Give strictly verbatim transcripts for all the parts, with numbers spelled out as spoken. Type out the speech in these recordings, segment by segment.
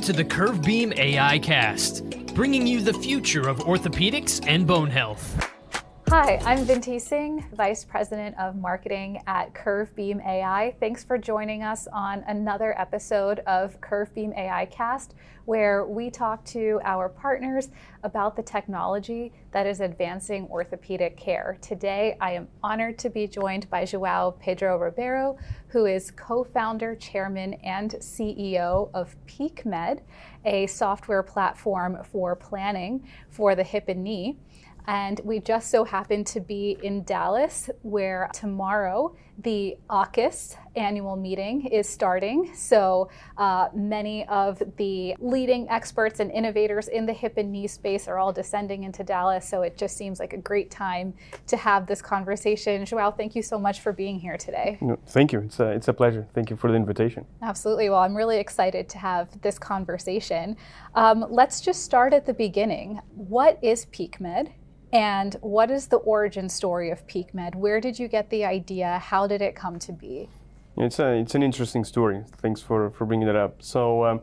Welcome to the CurveBeam A I Cast, bringing you the future of orthopedics and bone health. Hi, I'm Vinti Singh, Vice President of Marketing at CurveBeam A I. Thanks for joining us on another episode of CurveBeam A I Cast, where we talk to our partners about the technology that is advancing orthopedic care. Today, I am honored to be joined by João Pedro Ribeiro, who is co-founder, chairman, and C E O of PeekMed, a software platform for planning for the hip and knee. And we just so happen to be in Dallas, where tomorrow the AUKUS annual meeting is starting. So uh, many of the leading experts and innovators in the hip and knee space are all descending into Dallas. So it just seems like a great time to have this conversation. João, thank you so much for being here today. No, thank you. It's a, it's a pleasure. Thank you for the invitation. Absolutely. Well, I'm really excited to have this conversation. Um, let's just start at the beginning. What is PeekMed? And what is the origin story of PeekMed? Where did you get the idea? How did it come to be? It's a, it's an interesting story. Thanks for, for bringing that up. So um,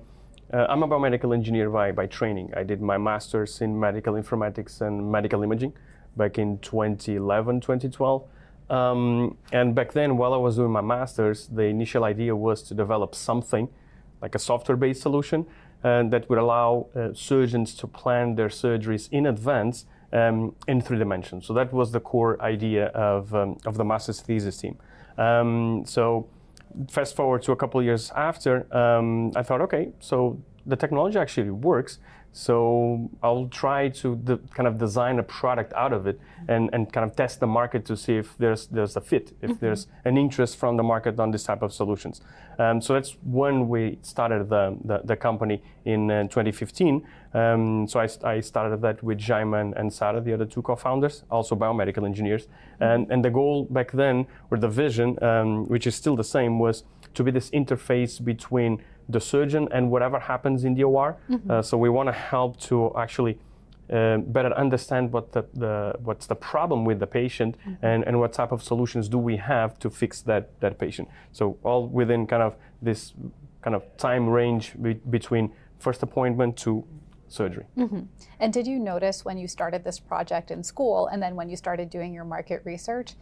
uh, I'm a biomedical engineer by, by training. I did my master's in medical informatics and medical imaging back in twenty eleven, twenty twelve. Um, and back then, while I was doing my master's, the initial idea was to develop something like a software-based solution uh, that would allow uh, surgeons to plan their surgeries in advance Um, in three dimensions. So that was the core idea of um, of the master's thesis team. Um, so fast forward to a couple of years after, um, I thought, okay, so the technology actually works. So I'll try to de- kind of design a product out of it and, and kind of test the market to see if there's there's a fit, if mm-hmm. there's an interest from the market on this type of solutions. Um, so that's when we started the the, the company in uh, twenty fifteen. Um, so I, I started that with Jaima and, and Sarah, the other two co-founders, also biomedical engineers. And, and the goal back then, or the vision, um, which is still the same, was to be this interface between the surgeon and whatever happens in the O R. Mm-hmm. Uh, so we want to help to actually uh, better understand what the, the what's the problem with the patient mm-hmm. and, and what type of solutions do we have to fix that, that patient. So all within kind of this kind of time range be- between first appointment to surgery. Mm-hmm. And did you notice when you started this project in school and then when you started doing your market research,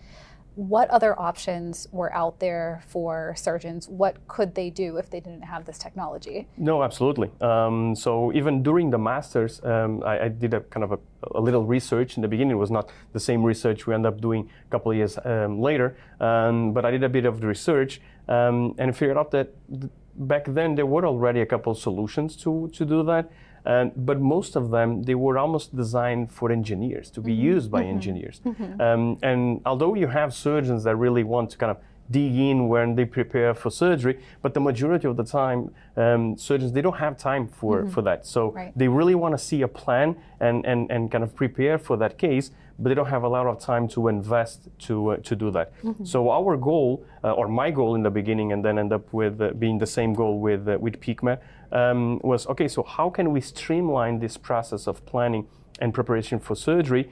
what other options were out there for surgeons? What could they do if they didn't have this technology? No, absolutely. Um, so even during the master's, um, I, I did a kind of a, a little research. In the beginning, it was not the same research we ended up doing a couple of years um, later. Um, but I did a bit of research um, and figured out that th- back then there were already a couple of solutions to, to do that. Um, but most of them, they were almost designed for engineers, to be mm-hmm. used by mm-hmm. engineers. Mm-hmm. Um, and although you have surgeons that really want to kind of dig in when they prepare for surgery, but the majority of the time, um, surgeons, they don't have time for, mm-hmm. for that. So right. they really want to see a plan and, and, and kind of prepare for that case, but they don't have a lot of time to invest to uh, to do that. Mm-hmm. So our goal, uh, or my goal in the beginning, and then end up with uh, being the same goal with uh, with PeekMed, um, was okay. So how can we streamline this process of planning and preparation for surgery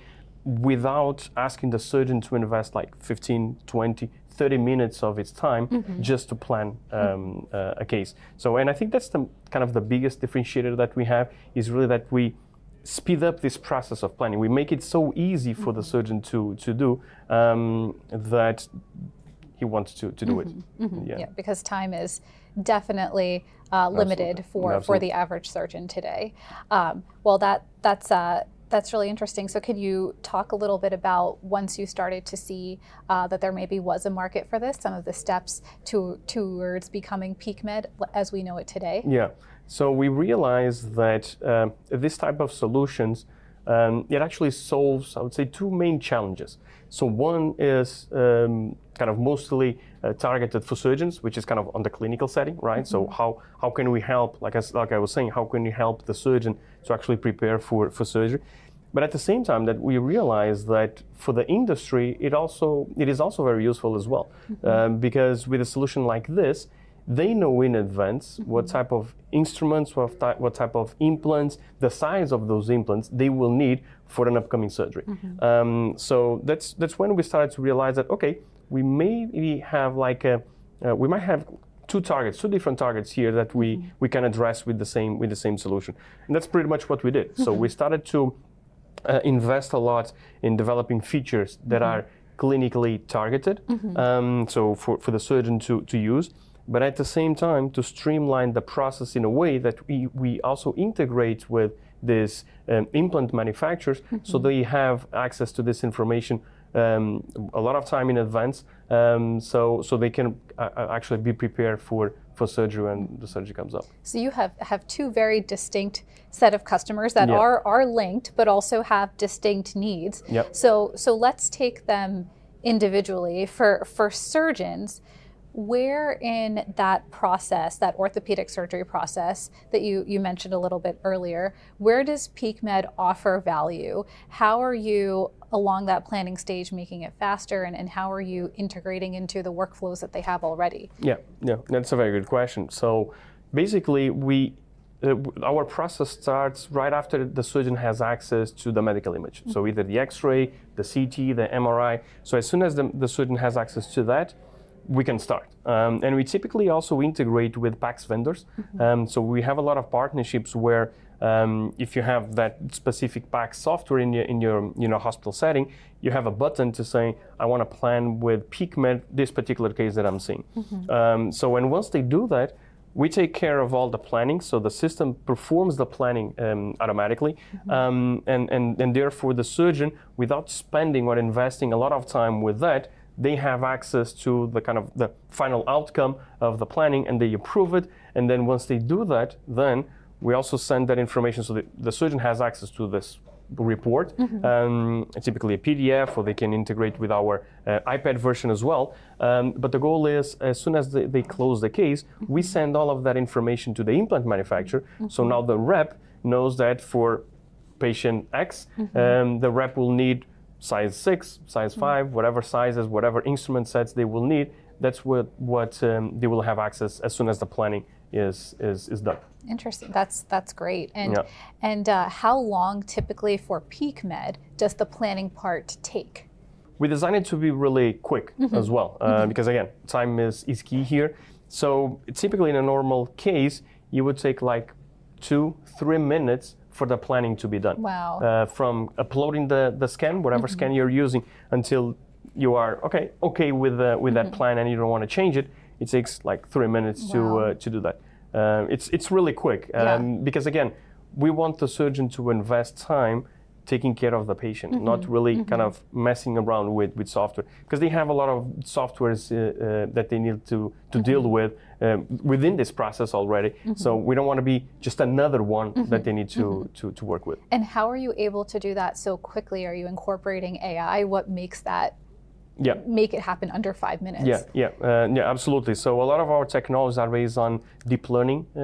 without asking the surgeon to invest like fifteen, twenty, thirty minutes of its time mm-hmm. just to plan um, uh, a case? So, and I think that's the kind of the biggest differentiator that we have is really that we speed up this process of planning. We make it so easy for mm-hmm. the surgeon to to do um, that he wants to, to do mm-hmm. it. Mm-hmm. Yeah. yeah, because time is definitely uh, limited Absolutely. for, Absolutely. for the average surgeon today. Um, well, that that's uh, that's really interesting. So can you talk a little bit about once you started to see uh, that there maybe was a market for this, some of the steps to towards becoming PeekMed as we know it today? Yeah. So we realized that uh, this type of solutions, um, it actually solves, I would say, two main challenges. So one is um, kind of mostly uh, targeted for surgeons, which is kind of on the clinical setting, right? Mm-hmm. So how, how can we help, like I, like I was saying, how can we help the surgeon to actually prepare for, for surgery? But at the same time that we realize that for the industry, it also it is also very useful as well, mm-hmm. um, because with a solution like this, they know in advance mm-hmm. what type of instruments, what, ty- what type of implants, the size of those implants they will need for an upcoming surgery. Mm-hmm. Um, so that's that's when we started to realize that okay, we maybe have like a, uh, we might have two targets, two different targets here that we, mm-hmm. we can address with the same with the same solution. And that's pretty much what we did. So we started to uh, invest a lot in developing features that mm-hmm. are clinically targeted, mm-hmm. um, so for, for the surgeon to, to use, but at the same time to streamline the process in a way that we, we also integrate with these um, implant manufacturers, mm-hmm. so they have access to this information um, a lot of time in advance, um, so so they can uh, actually be prepared for for surgery when the surgery comes up. So you have, have two very distinct set of customers that yeah. are are linked, but also have distinct needs. Yeah. So so let's take them individually. For for surgeons, where in that process, that orthopedic surgery process that you, you mentioned a little bit earlier, where does PeekMed offer value? How are you along that planning stage making it faster, and, and how are you integrating into the workflows that they have already? Yeah, yeah, that's a very good question. So basically, we uh, our process starts right after the surgeon has access to the medical image. Mm-hmm. So either the X-ray, the C T, the M R I. So as soon as the, the surgeon has access to that, we can start. Um, and we typically also integrate with PACS vendors. Mm-hmm. Um, so we have a lot of partnerships where um, if you have that specific PACS software in your in your you know hospital setting, you have a button to say, I want to plan with PeekMed this particular case that I'm seeing. Mm-hmm. Um, so and once they do that, we take care of all the planning. So the system performs the planning um, automatically. Mm-hmm. um, and, and, and therefore the surgeon, without spending or investing a lot of time with that, they have access to the kind of the final outcome of the planning, and they approve it. And then once they do that, then we also send that information so that the surgeon has access to this report, mm-hmm. um, typically a P D F, or they can integrate with our uh, iPad version as well. Um, but the goal is, as soon as they, they close the case, mm-hmm. we send all of that information to the implant manufacturer. Mm-hmm. So now the rep knows that for patient X, mm-hmm. um, the rep will need size six, size five, mm-hmm. whatever sizes, whatever instrument sets they will need. That's what what um, they will have access as soon as the planning is is is done. Interesting. That's that's great. And yeah. and uh, how long typically for PeekMed does the planning part take? We designed it to be really quick mm-hmm. as well, uh, mm-hmm. because again, time is is key here. So typically in a normal case, you would take like two, three minutes for the planning to be done. Wow. Uh, from uploading the, the scan, whatever mm-hmm. scan you're using, until you are okay okay with uh, with mm-hmm. that plan and you don't want to change it, it takes like three minutes wow. to uh, to do that. Uh, it's it's really quick um, yeah. because again, we want the surgeon to invest time taking care of the patient, mm-hmm. not really mm-hmm. kind of messing around with, with software, because they have a lot of softwares uh, uh, that they need to, to mm-hmm. deal with um, within this process already. Mm-hmm. So we don't want to be just another one mm-hmm. that they need to, mm-hmm. to, to work with. And how are you able to do that so quickly? Are you incorporating A I? What makes that yeah. make it happen under five minutes? Yeah, yeah, uh, yeah, absolutely. So a lot of our technologies are based on deep learning um,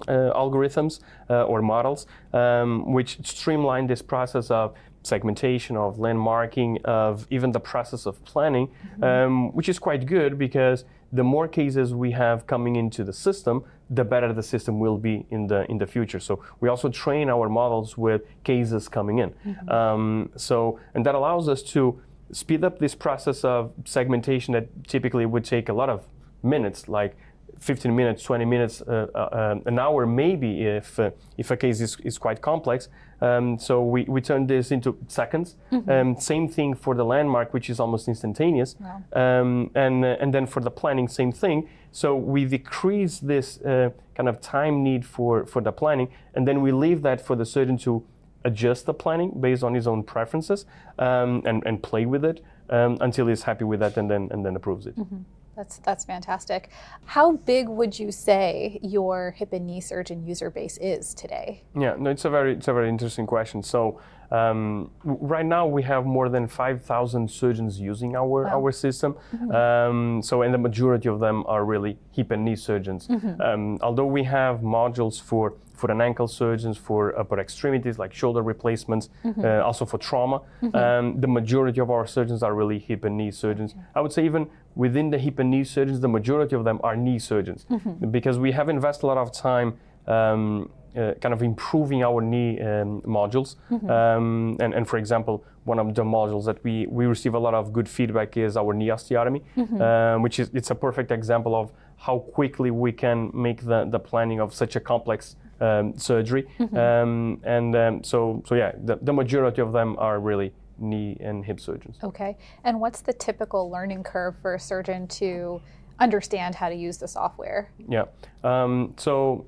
mm-hmm. uh, algorithms uh, or models, um, which streamline this process of segmentation, of landmarking, of even the process of planning, mm-hmm. um, which is quite good, because the more cases we have coming into the system, the better the system will be in the in the future. So we also train our models with cases coming in. Mm-hmm. Um, so and that allows us to speed up this process of segmentation that typically would take a lot of minutes, like fifteen minutes, twenty minutes, uh, uh, an hour maybe, if uh, if a case is, is quite complex. Um, so we, we turn this into seconds. Mm-hmm. Um, same thing for the landmark, which is almost instantaneous. Wow. Um, and uh, and then for the planning, same thing. So we decrease this uh, kind of time need for, for the planning, and then we leave that for the surgeon to adjust the planning based on his own preferences, um, and and play with it um, until he's happy with that, and then and then approves it. Mm-hmm. That's that's fantastic. How big would you say your hip and knee surgeon user base is today? Yeah, no, it's a very it's a very interesting question. So um, right now we have more than five thousand surgeons using our wow. our system. Mm-hmm. Um, so and the majority of them are really hip and knee surgeons. Mm-hmm. Um, although we have modules for foot and ankle surgeons, for upper extremities like shoulder replacements, mm-hmm. uh, also for trauma, mm-hmm. um, the majority of our surgeons are really hip and knee surgeons. Mm-hmm. I would say even within the hip and knee surgeons, the majority of them are knee surgeons, mm-hmm. because we have invested a lot of time um, uh, kind of improving our knee um, modules. Mm-hmm. Um, and, and for example, one of the modules that we, we receive a lot of good feedback is our knee osteotomy, mm-hmm. um, which is it's a perfect example of how quickly we can make the, the planning of such a complex um, surgery. Mm-hmm. um, and um, so, so yeah, the, the majority of them are really knee and hip surgeons. Okay, and what's the typical learning curve for a surgeon to understand how to use the software? Yeah, um, so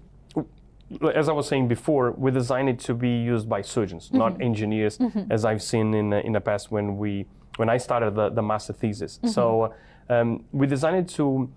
as I was saying before, we designed it to be used by surgeons, mm-hmm. not engineers, mm-hmm. as I've seen in the, in the past when we when I started the, the master thesis. Mm-hmm. So um, we designed it to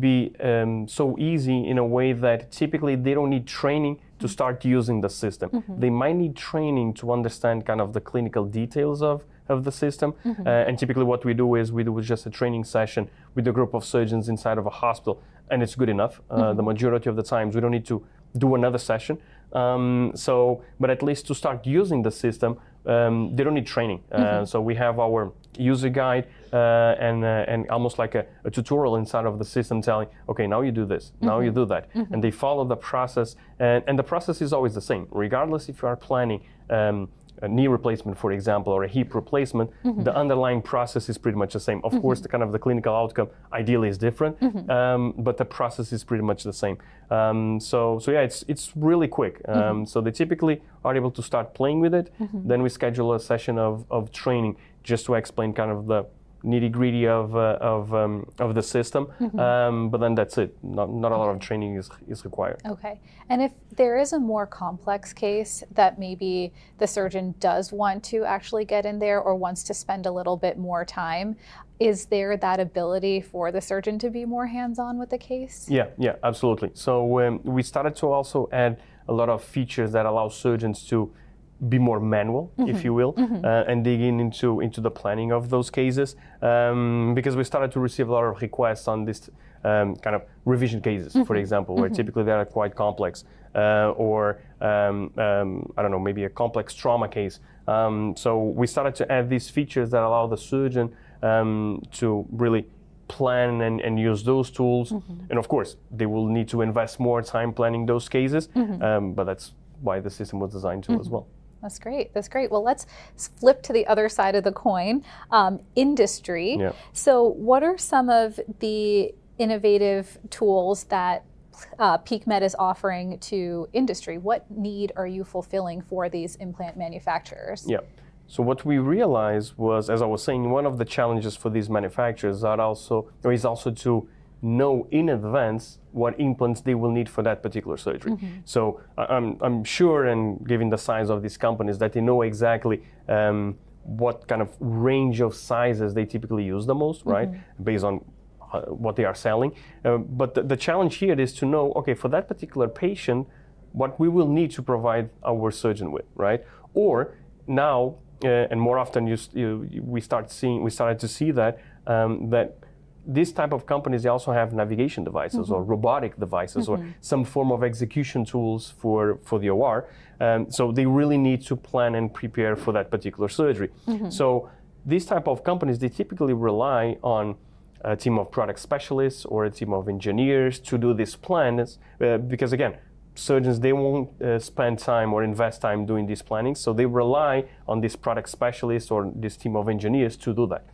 be um, so easy in a way that typically they don't need training to start using the system. Mm-hmm. They might need training to understand kind of the clinical details of, of the system. Mm-hmm. uh, and typically what we do is we do just a training session with a group of surgeons inside of a hospital, and it's good enough. Uh, mm-hmm. The majority of the times we don't need to do another session. Um, so, but at least to start using the system, um, they don't need training. Uh, mm-hmm. So we have our user guide uh, and uh, and almost like a, a tutorial inside of the system telling, okay, now you do this, mm-hmm. now you do that. Mm-hmm. And they follow the process. And, and the process is always the same, regardless if you are planning um, a knee replacement, for example, or a hip replacement, mm-hmm. the underlying process is pretty much the same. Of mm-hmm. course, the kind of the clinical outcome ideally is different, mm-hmm. um, but the process is pretty much the same. Um, so, so yeah, it's it's really quick. Um, mm-hmm. So they typically are able to start playing with it. Mm-hmm. Then we schedule a session of, of training just to explain kind of the nitty gritty of uh, of um, of the system, mm-hmm. um, but then that's it. Not not a lot of training is is required. Okay, and if there is a more complex case that maybe the surgeon does want to actually get in there or wants to spend a little bit more time, is there that ability for the surgeon to be more hands-on with the case? Yeah, yeah, absolutely. So um, we started to also add a lot of features that allow surgeons to be more manual, mm-hmm. if you will, mm-hmm. uh, and digging into into the planning of those cases, um, because we started to receive a lot of requests on this um, kind of revision cases, mm-hmm. for example, where mm-hmm. typically they are quite complex, uh, or um, um, I don't know, maybe a complex trauma case. Um, so we started to add these features that allow the surgeon um, to really plan and, and use those tools, mm-hmm. and of course they will need to invest more time planning those cases, mm-hmm. um, but that's why the system was designed to mm-hmm. as well. That's great. That's great. Well, let's flip to the other side of the coin, um, industry. Yeah. So what are some of the innovative tools that uh, PeekMed is offering to industry? What need are you fulfilling for these implant manufacturers? Yeah. So what we realized was, as I was saying, one of the challenges for these manufacturers are also or is also to know in advance what implants they will need for that particular surgery. Mm-hmm. So I'm, I'm sure, and given the size of these companies, that they know exactly um, what kind of range of sizes they typically use the most, mm-hmm. right? Based on uh, what they are selling. Uh, but the, the challenge here is to know, okay, for that particular patient, what we will need to provide our surgeon with, right? Or now, uh, and more often you, you, we start seeing, we started to see that, um, that these type of companies, they also have navigation devices mm-hmm. or robotic devices mm-hmm. or some form of execution tools for, for the O R. Um, so they really need to plan and prepare for that particular surgery. Mm-hmm. So these type of companies, they typically rely on a team of product specialists or a team of engineers to do this plans uh, because again, surgeons, they won't uh, spend time or invest time doing this planning. So they rely on this product specialist or this team of engineers to do that.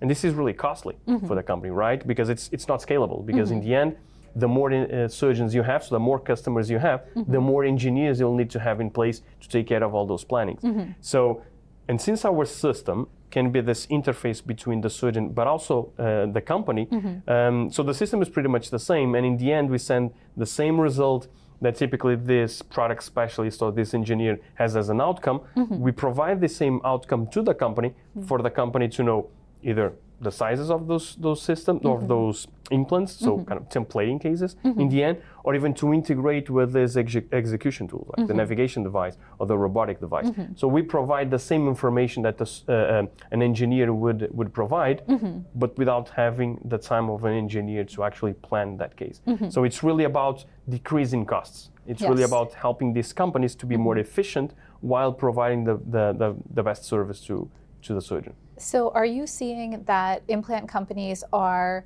And this is really costly mm-hmm. for the company, right? Because it's it's not scalable. Because mm-hmm. in the end, the more uh, surgeons you have, so the more customers you have, mm-hmm. the more engineers you'll need to have in place to take care of all those plannings. Mm-hmm. So, and since our system can be this interface between the surgeon, but also uh, the company, mm-hmm. um, so the system is pretty much the same. And in the end, we send the same result that typically this product specialist or this engineer has as an outcome. Mm-hmm. We provide the same outcome to the company mm-hmm. for the company to know either the sizes of those those systems mm-hmm. or those implants, so mm-hmm. kind of templating cases mm-hmm. in the end, or even to integrate with this exe- execution tool, like mm-hmm. the navigation device or the robotic device. Mm-hmm. So we provide the same information that the, uh, um, an engineer would, would provide, mm-hmm. but without having the time of an engineer to actually plan that case. Mm-hmm. So it's really about decreasing costs. It's yes. really about helping these companies to be mm-hmm. more efficient while providing the, the, the, the best service to, to the surgeon. So are you seeing that implant companies are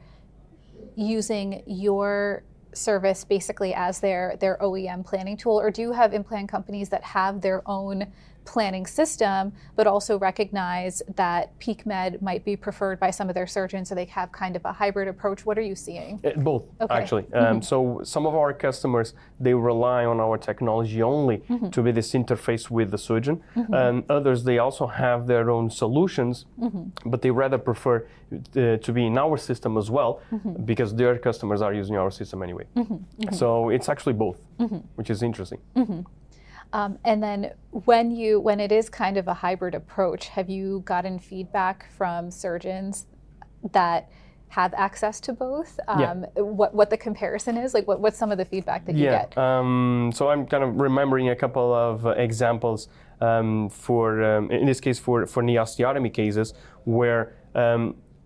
using your service basically as their, their O E M planning tool, or do you have implant companies that have their own planning system, but also recognize that PeekMed might be preferred by some of their surgeons, so they have kind of a hybrid approach. What are you seeing? It, both, okay. actually. Mm-hmm. Um, so some of our customers, they rely on our technology only mm-hmm. to be this interface with the surgeon. Mm-hmm. And others, they also have their own solutions, mm-hmm. but they rather prefer uh, to be in our system as well, mm-hmm. because their customers are using our system anyway. Mm-hmm. Mm-hmm. So it's actually both, mm-hmm. which is interesting. Mm-hmm. Um, and then when you when it is kind of a hybrid approach, have you gotten feedback from surgeons that have access to both? Um, yeah. What what the comparison is? Like what, what's some of the feedback that you yeah. get? Um, so I'm kind of remembering a couple of uh, examples um, for um, in this case for for knee osteotomy cases where um,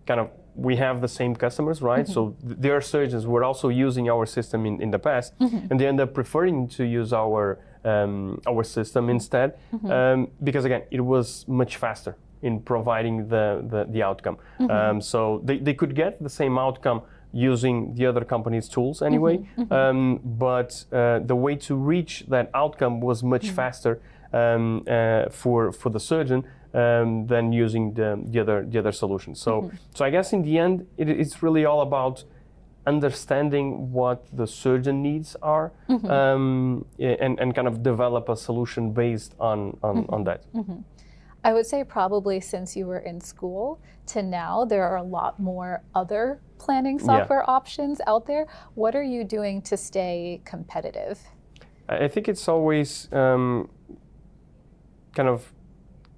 kind of. we have the same customers, right? Mm-hmm. So th- their surgeons were also using our system in, in the past, mm-hmm. and they end up preferring to use our um, our system instead, mm-hmm. um, because again, it was much faster in providing the, the, the outcome. Mm-hmm. Um, so they, they could get the same outcome using the other company's tools anyway, mm-hmm. um, but uh, the way to reach that outcome was much mm-hmm. faster um, uh, for for the surgeon Um, than using the, the other the other solution. So mm-hmm. so I guess in the end it, it's really all about understanding what the surgeon needs are, mm-hmm. um, and and kind of develop a solution based on on, mm-hmm. on that. Mm-hmm. I would say probably since you were in school to now there are a lot more other planning software yeah. options out there. What are you doing to stay competitive? I think it's always um, kind of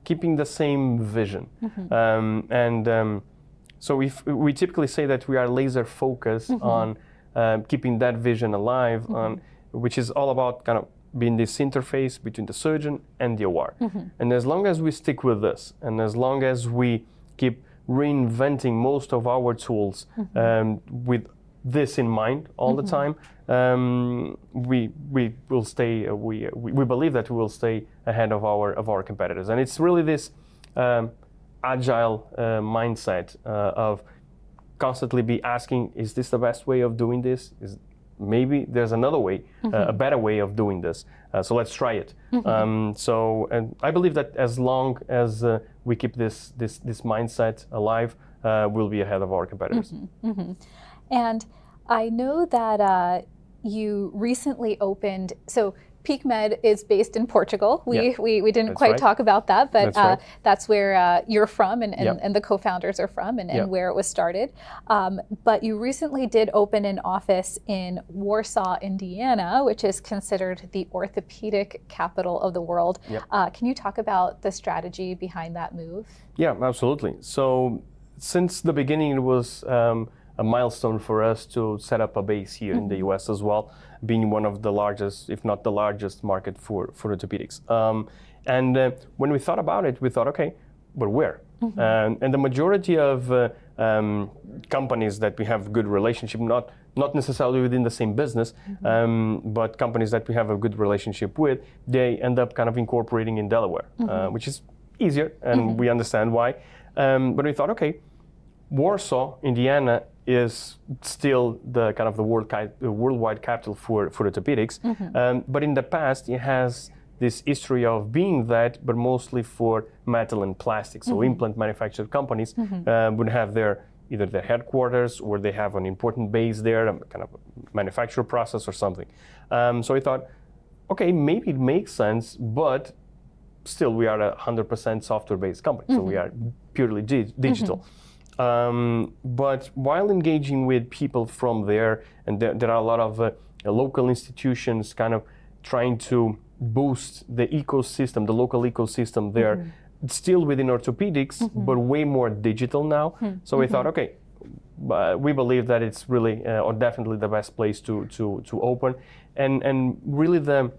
keeping the same vision. Mm-hmm. Um, and um, so we, f- we typically say that we are laser focused mm-hmm. on uh, keeping that vision alive, mm-hmm. on, which is all about kind of being this interface between the surgeon and the O R. Mm-hmm. And as long as we stick with this, and as long as we keep reinventing most of our tools mm-hmm. um, with this in mind all mm-hmm. the time, um, we we will stay. Uh, we, uh, we we believe that we will stay ahead of our of our competitors, and it's really this um, agile uh, mindset uh, of constantly be asking: Is this the best way of doing this? Is maybe there's another way, mm-hmm. uh, a better way of doing this? Uh, so let's try it. Mm-hmm. Um, so, and I believe that as long as uh, we keep this this this mindset alive, uh, we'll be ahead of our competitors. Mm-hmm. Mm-hmm. And I know that uh, you recently opened, so PeekMed is based in Portugal. We yeah, we, we didn't quite right. talk about that, but that's, uh, right. that's where uh, you're from and, and, yeah. and the co-founders are from and, and yeah. where it was started. Um, but you recently did open an office in Warsaw, Indiana, which is considered the orthopedic capital of the world. Yeah. Uh, can you talk about the strategy behind that move? Yeah, absolutely. So since the beginning, it was um, a milestone for us to set up a base here mm-hmm. in the U S as well, being one of the largest, if not the largest market for, for orthopedics. Um, and uh, when we thought about it, we thought, okay, but where? Mm-hmm. Um, and the majority of uh, um, companies that we have good relationship, not not necessarily within the same business, mm-hmm. um, but companies that we have a good relationship with, they end up kind of incorporating in Delaware, mm-hmm. uh, which is easier, and mm-hmm. we understand why. Um, but we thought, okay, Warsaw, Indiana, is still the kind of the world ki- the worldwide capital for, for orthopedics. Mm-hmm. Um, but in the past, it has this history of being that, but mostly for metal and plastic. So mm-hmm. implant manufactured companies mm-hmm. uh, would have their either their headquarters or they have an important base there, a kind of manufacture process or something. Um, so I thought, okay, maybe it makes sense, but still we are a one hundred percent software-based company. Mm-hmm. So we are purely dig- digital. Mm-hmm. Um, but while engaging with people from there, and there, there are a lot of uh, local institutions kind of trying to boost the ecosystem, the local ecosystem there, mm-hmm. still within orthopedics, mm-hmm. but way more digital now. Mm-hmm. So we mm-hmm. thought, okay, uh, we believe that it's really uh, or definitely the best place to, to, to open. And, and really the,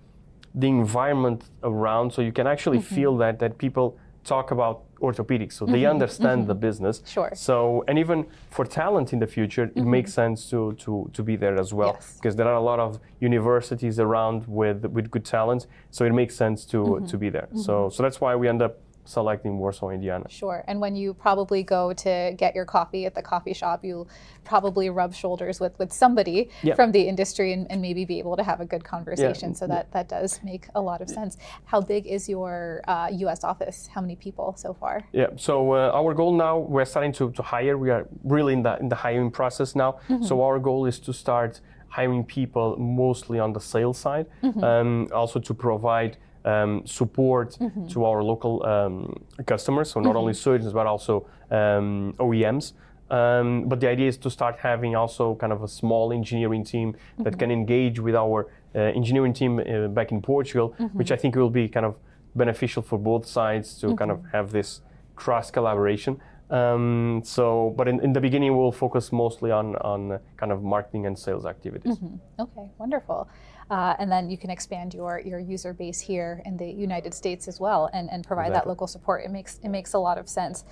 the environment around, so you can actually mm-hmm. feel that, that people talk about orthopedics, so mm-hmm. they understand mm-hmm. the business. Sure. So, and even for talent in the future, it mm-hmm. makes sense to, to, to be there as well, because yes. there are a lot of universities around with with good talent. So it makes sense to mm-hmm. to be there. Mm-hmm. So so that's why we end up selecting Warsaw, Indiana. Sure, and when you probably go to get your coffee at the coffee shop, you'll probably rub shoulders with, with somebody yeah. from the industry and, and maybe be able to have a good conversation. Yeah. So that, that does make a lot of sense. How big is your uh, U S office? How many people so far? Yeah, so uh, our goal now, we're starting to, to hire. We are really in the, in the hiring process now. Mm-hmm. So our goal is to start hiring people mostly on the sales side, mm-hmm. um, also to provide Um, support mm-hmm. to our local um, customers, so not mm-hmm. only surgeons but also um, O E Ms. Um, but the idea is to start having also kind of a small engineering team mm-hmm. that can engage with our uh, engineering team uh, back in Portugal, mm-hmm. which I think will be kind of beneficial for both sides to mm-hmm. kind of have this cross collaboration. Um, so, but in, in the beginning, we'll focus mostly on on kind of marketing and sales activities. Mm-hmm. Okay, wonderful. Uh, and then you can expand your, your user base here in the United States as well, and, and provide exactly. that local support. It makes it makes a lot of sense.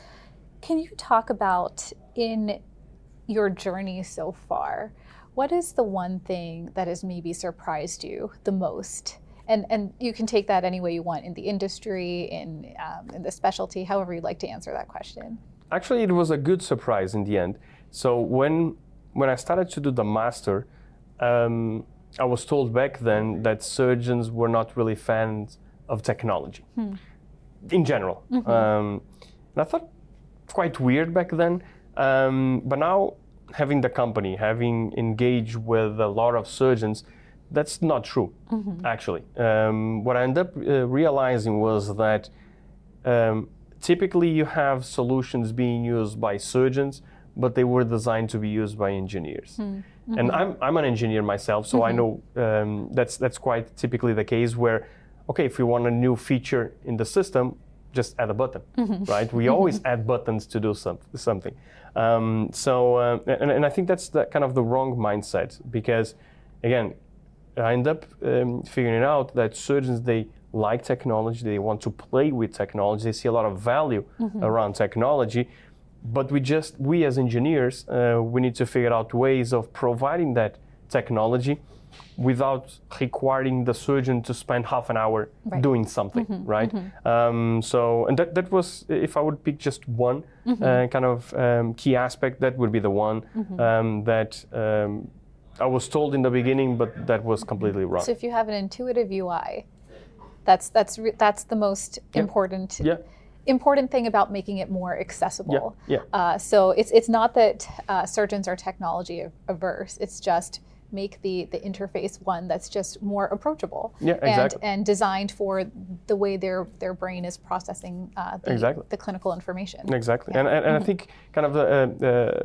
Can you talk about, in your journey so far, what is the one thing that has maybe surprised you the most? And and you can take that any way you want, in the industry, in, um, in the specialty, however you'd like to answer that question. Actually, it was a good surprise in the end. So when when I started to do the master, um, I was told back then that surgeons were not really fans of technology hmm. in general. Mm-hmm. Um, and I thought quite weird back then. Um, but now, having the company, having engaged with a lot of surgeons, that's not true, mm-hmm. actually. Um, what I ended up uh, realizing was that um, typically you have solutions being used by surgeons, but they were designed to be used by engineers. Mm. Mm-hmm. And I'm I'm an engineer myself, so mm-hmm. I know um, that's that's quite typically the case where, okay, if we want a new feature in the system, just add a button, mm-hmm. right? We mm-hmm. always add buttons to do some, something. Um, so, uh, and, and I think that's the, kind of the wrong mindset, because again, I end up um, figuring out that surgeons, they like technology, they want to play with technology, they see a lot of value mm-hmm. around technology. But we just, we as engineers, uh, we need to figure out ways of providing that technology without requiring the surgeon to spend half an hour right. doing something, mm-hmm, right? Mm-hmm. Um, so, and that, that was, if I would pick just one mm-hmm. uh, kind of um, key aspect, that would be the one mm-hmm. um, that um, I was told in the beginning, but that was completely wrong. So if you have an intuitive U I, that's, that's, re- that's the most yeah. important. Yeah. important thing about making it more accessible. Yeah, yeah. Uh, so it's it's not that uh, surgeons are technology averse, it's just make the, the interface one that's just more approachable yeah, exactly. and, and designed for the way their, their brain is processing uh, the, exactly. the clinical information. Exactly, yeah. and, and, and mm-hmm. I think kind of the uh, uh,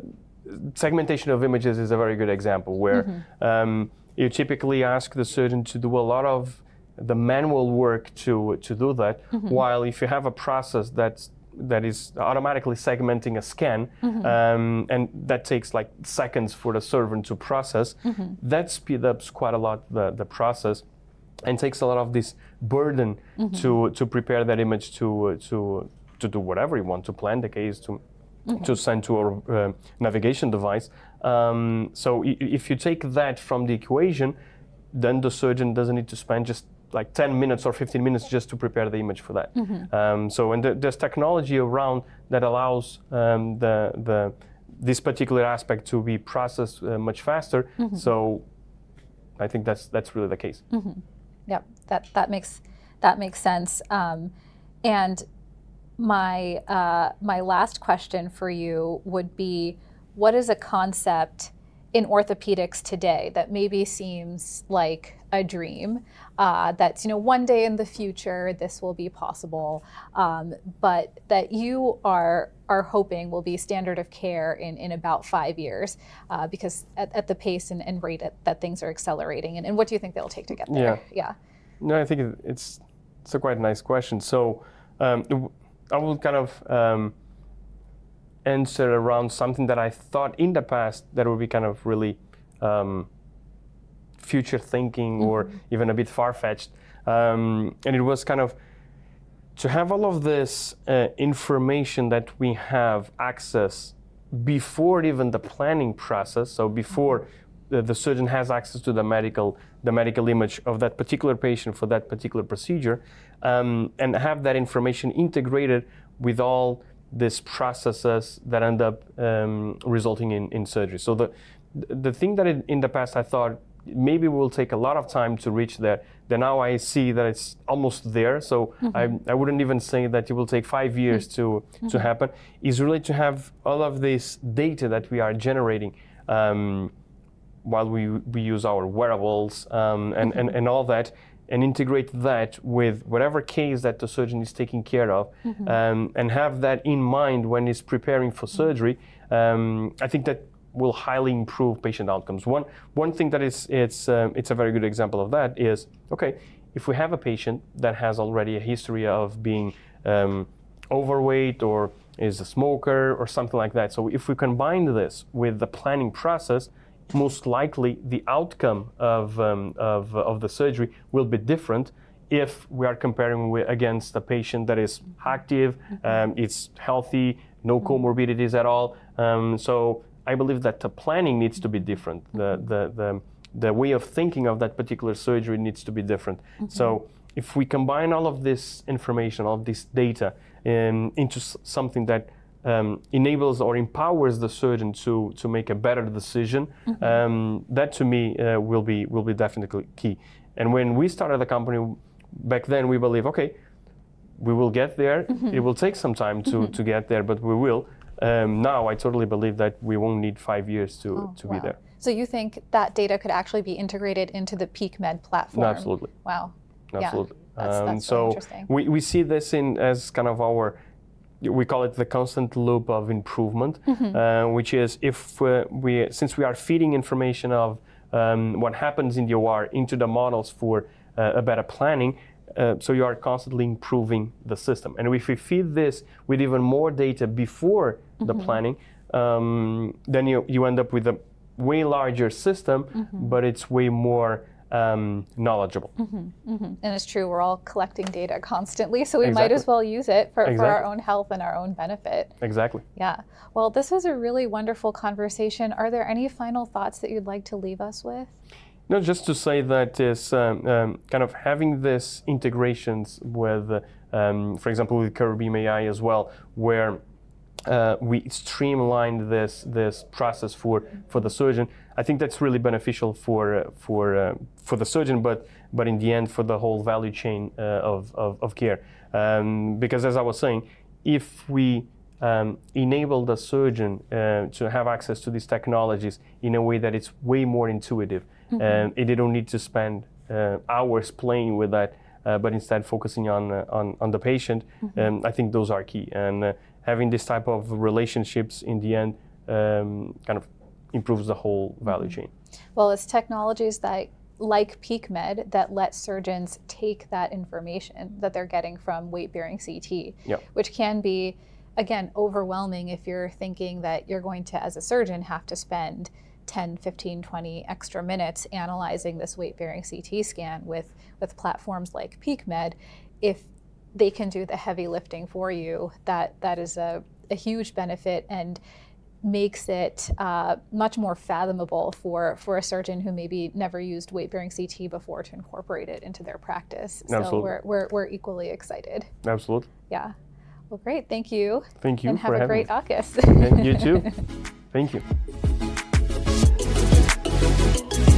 segmentation of images is a very good example where mm-hmm. um, you typically ask the surgeon to do a lot of the manual work to to do that, mm-hmm. while if you have a process that's, that is automatically segmenting a scan, mm-hmm. um, and that takes like seconds for the server to process, mm-hmm. that speeds up quite a lot the, the process, and takes a lot of this burden mm-hmm. to to prepare that image to to to do whatever you want, to plan the case, to mm-hmm. to send to our uh, navigation device. Um, so I- if you take that from the equation, then the surgeon doesn't need to spend just like ten minutes or fifteen minutes just to prepare the image for that. Mm-hmm. Um, so, and th- there's technology around that allows um, the the this particular aspect to be processed uh, much faster. Mm-hmm. So, I think that's that's really the case. Mm-hmm. Yep, that that makes that makes sense. Um, and my uh, my last question for you would be, what is a concept in orthopedics today that maybe seems like a dream, uh, that's, you know, one day in the future this will be possible, um, but that you are are hoping will be standard of care in, in about five years, uh, because at, at the pace and, and rate at, that things are accelerating, and, and what do you think they'll take to get there? Yeah. yeah. No, I think it's it's a quite nice question. So um, I will kind of um, answer around something that I thought in the past that would be kind of really um, future thinking or mm-hmm. even a bit far-fetched, um, and it was kind of to have all of this uh, information that we have access before even the planning process, so before the, the surgeon has access to the medical, the medical image of that particular patient for that particular procedure, um, and have that information integrated with all these processes that end up um, resulting in, in surgery. So the the thing that it, in the past I thought maybe will take a lot of time to reach there, then now I see that it's almost there. So mm-hmm. I, I wouldn't even say that it will take five years mm-hmm. to, mm-hmm. to happen. It's really to have all of this data that we are generating um, while we, we use our wearables um, and, mm-hmm. and, and all that, and integrate that with whatever case that the surgeon is taking care of, mm-hmm. um, and have that in mind when he's preparing for mm-hmm. surgery. Um, I think that will highly improve patient outcomes. One one thing that is it's um, it's a very good example of that is, okay, if we have a patient that has already a history of being um, overweight or is a smoker or something like that. So if we combine this with the planning process, most likely the outcome of um, of of the surgery will be different if we are comparing with, against a patient that is active, um, it's healthy, no comorbidities at all. Um, so I believe that the planning needs to be different. The, the the the way of thinking of that particular surgery needs to be different. Mm-hmm. So if we combine all of this information, all of this data um, into s- something that um, enables or empowers the surgeon to to make a better decision, mm-hmm. um, that to me uh, will be will be definitely key. And when we started the company back then, we believe, okay, we will get there. Mm-hmm. It will take some time to, mm-hmm. to get there, but we will. Um, now I totally believe that we won't need five years to, oh, to wow. be there. So you think that data could actually be integrated into the PeekMed platform? No, absolutely. Wow. Absolutely. Yeah, that's, that's um, so interesting. We, we see this in as kind of our, we call it the constant loop of improvement, mm-hmm. uh, which is if uh, we, since we are feeding information of um, what happens in the O R into the models for uh, a better planning, Uh, so you are constantly improving the system. And if we feed this with even more data before mm-hmm. the planning, um, then you, you end up with a way larger system, mm-hmm. but it's way more um, knowledgeable. Mm-hmm. Mm-hmm. And it's true, we're all collecting data constantly, so we exactly. might as well use it for, exactly. for our own health and our own benefit. Exactly. Yeah. Well, this was a really wonderful conversation. Are there any final thoughts that you'd like to leave us with? No, just to say that is um, um, kind of having this integrations with, um, for example, with CurveBeam A I as well, where uh, we streamlined this this process for, for the surgeon. I think that's really beneficial for uh, for uh, for the surgeon, but but in the end for the whole value chain uh, of, of of care. Um, because as I was saying, if we Um, enable the surgeon uh, to have access to these technologies in a way that it's way more intuitive. Mm-hmm. Um, and they don't need to spend uh, hours playing with that, uh, but instead focusing on uh, on, on the patient. Mm-hmm. Um, I think those are key. And uh, having this type of relationships in the end um, kind of improves the whole value chain. Well, it's technologies that like PeekMed that let surgeons take that information that they're getting from weight-bearing C T, yep. which can be again, overwhelming if you're thinking that you're going to, as a surgeon, have to spend ten, fifteen, twenty extra minutes analyzing this weight-bearing C T scan with, with platforms like PeekMed. If they can do the heavy lifting for you, that, that is a, a huge benefit and makes it uh, much more fathomable for, for a surgeon who maybe never used weight-bearing C T before to incorporate it into their practice. Absolutely. So we're, we're, we're equally excited. Absolutely. Yeah. Well, great. Thank you. Thank you. And have for a great AUKUS. You too. Thank you.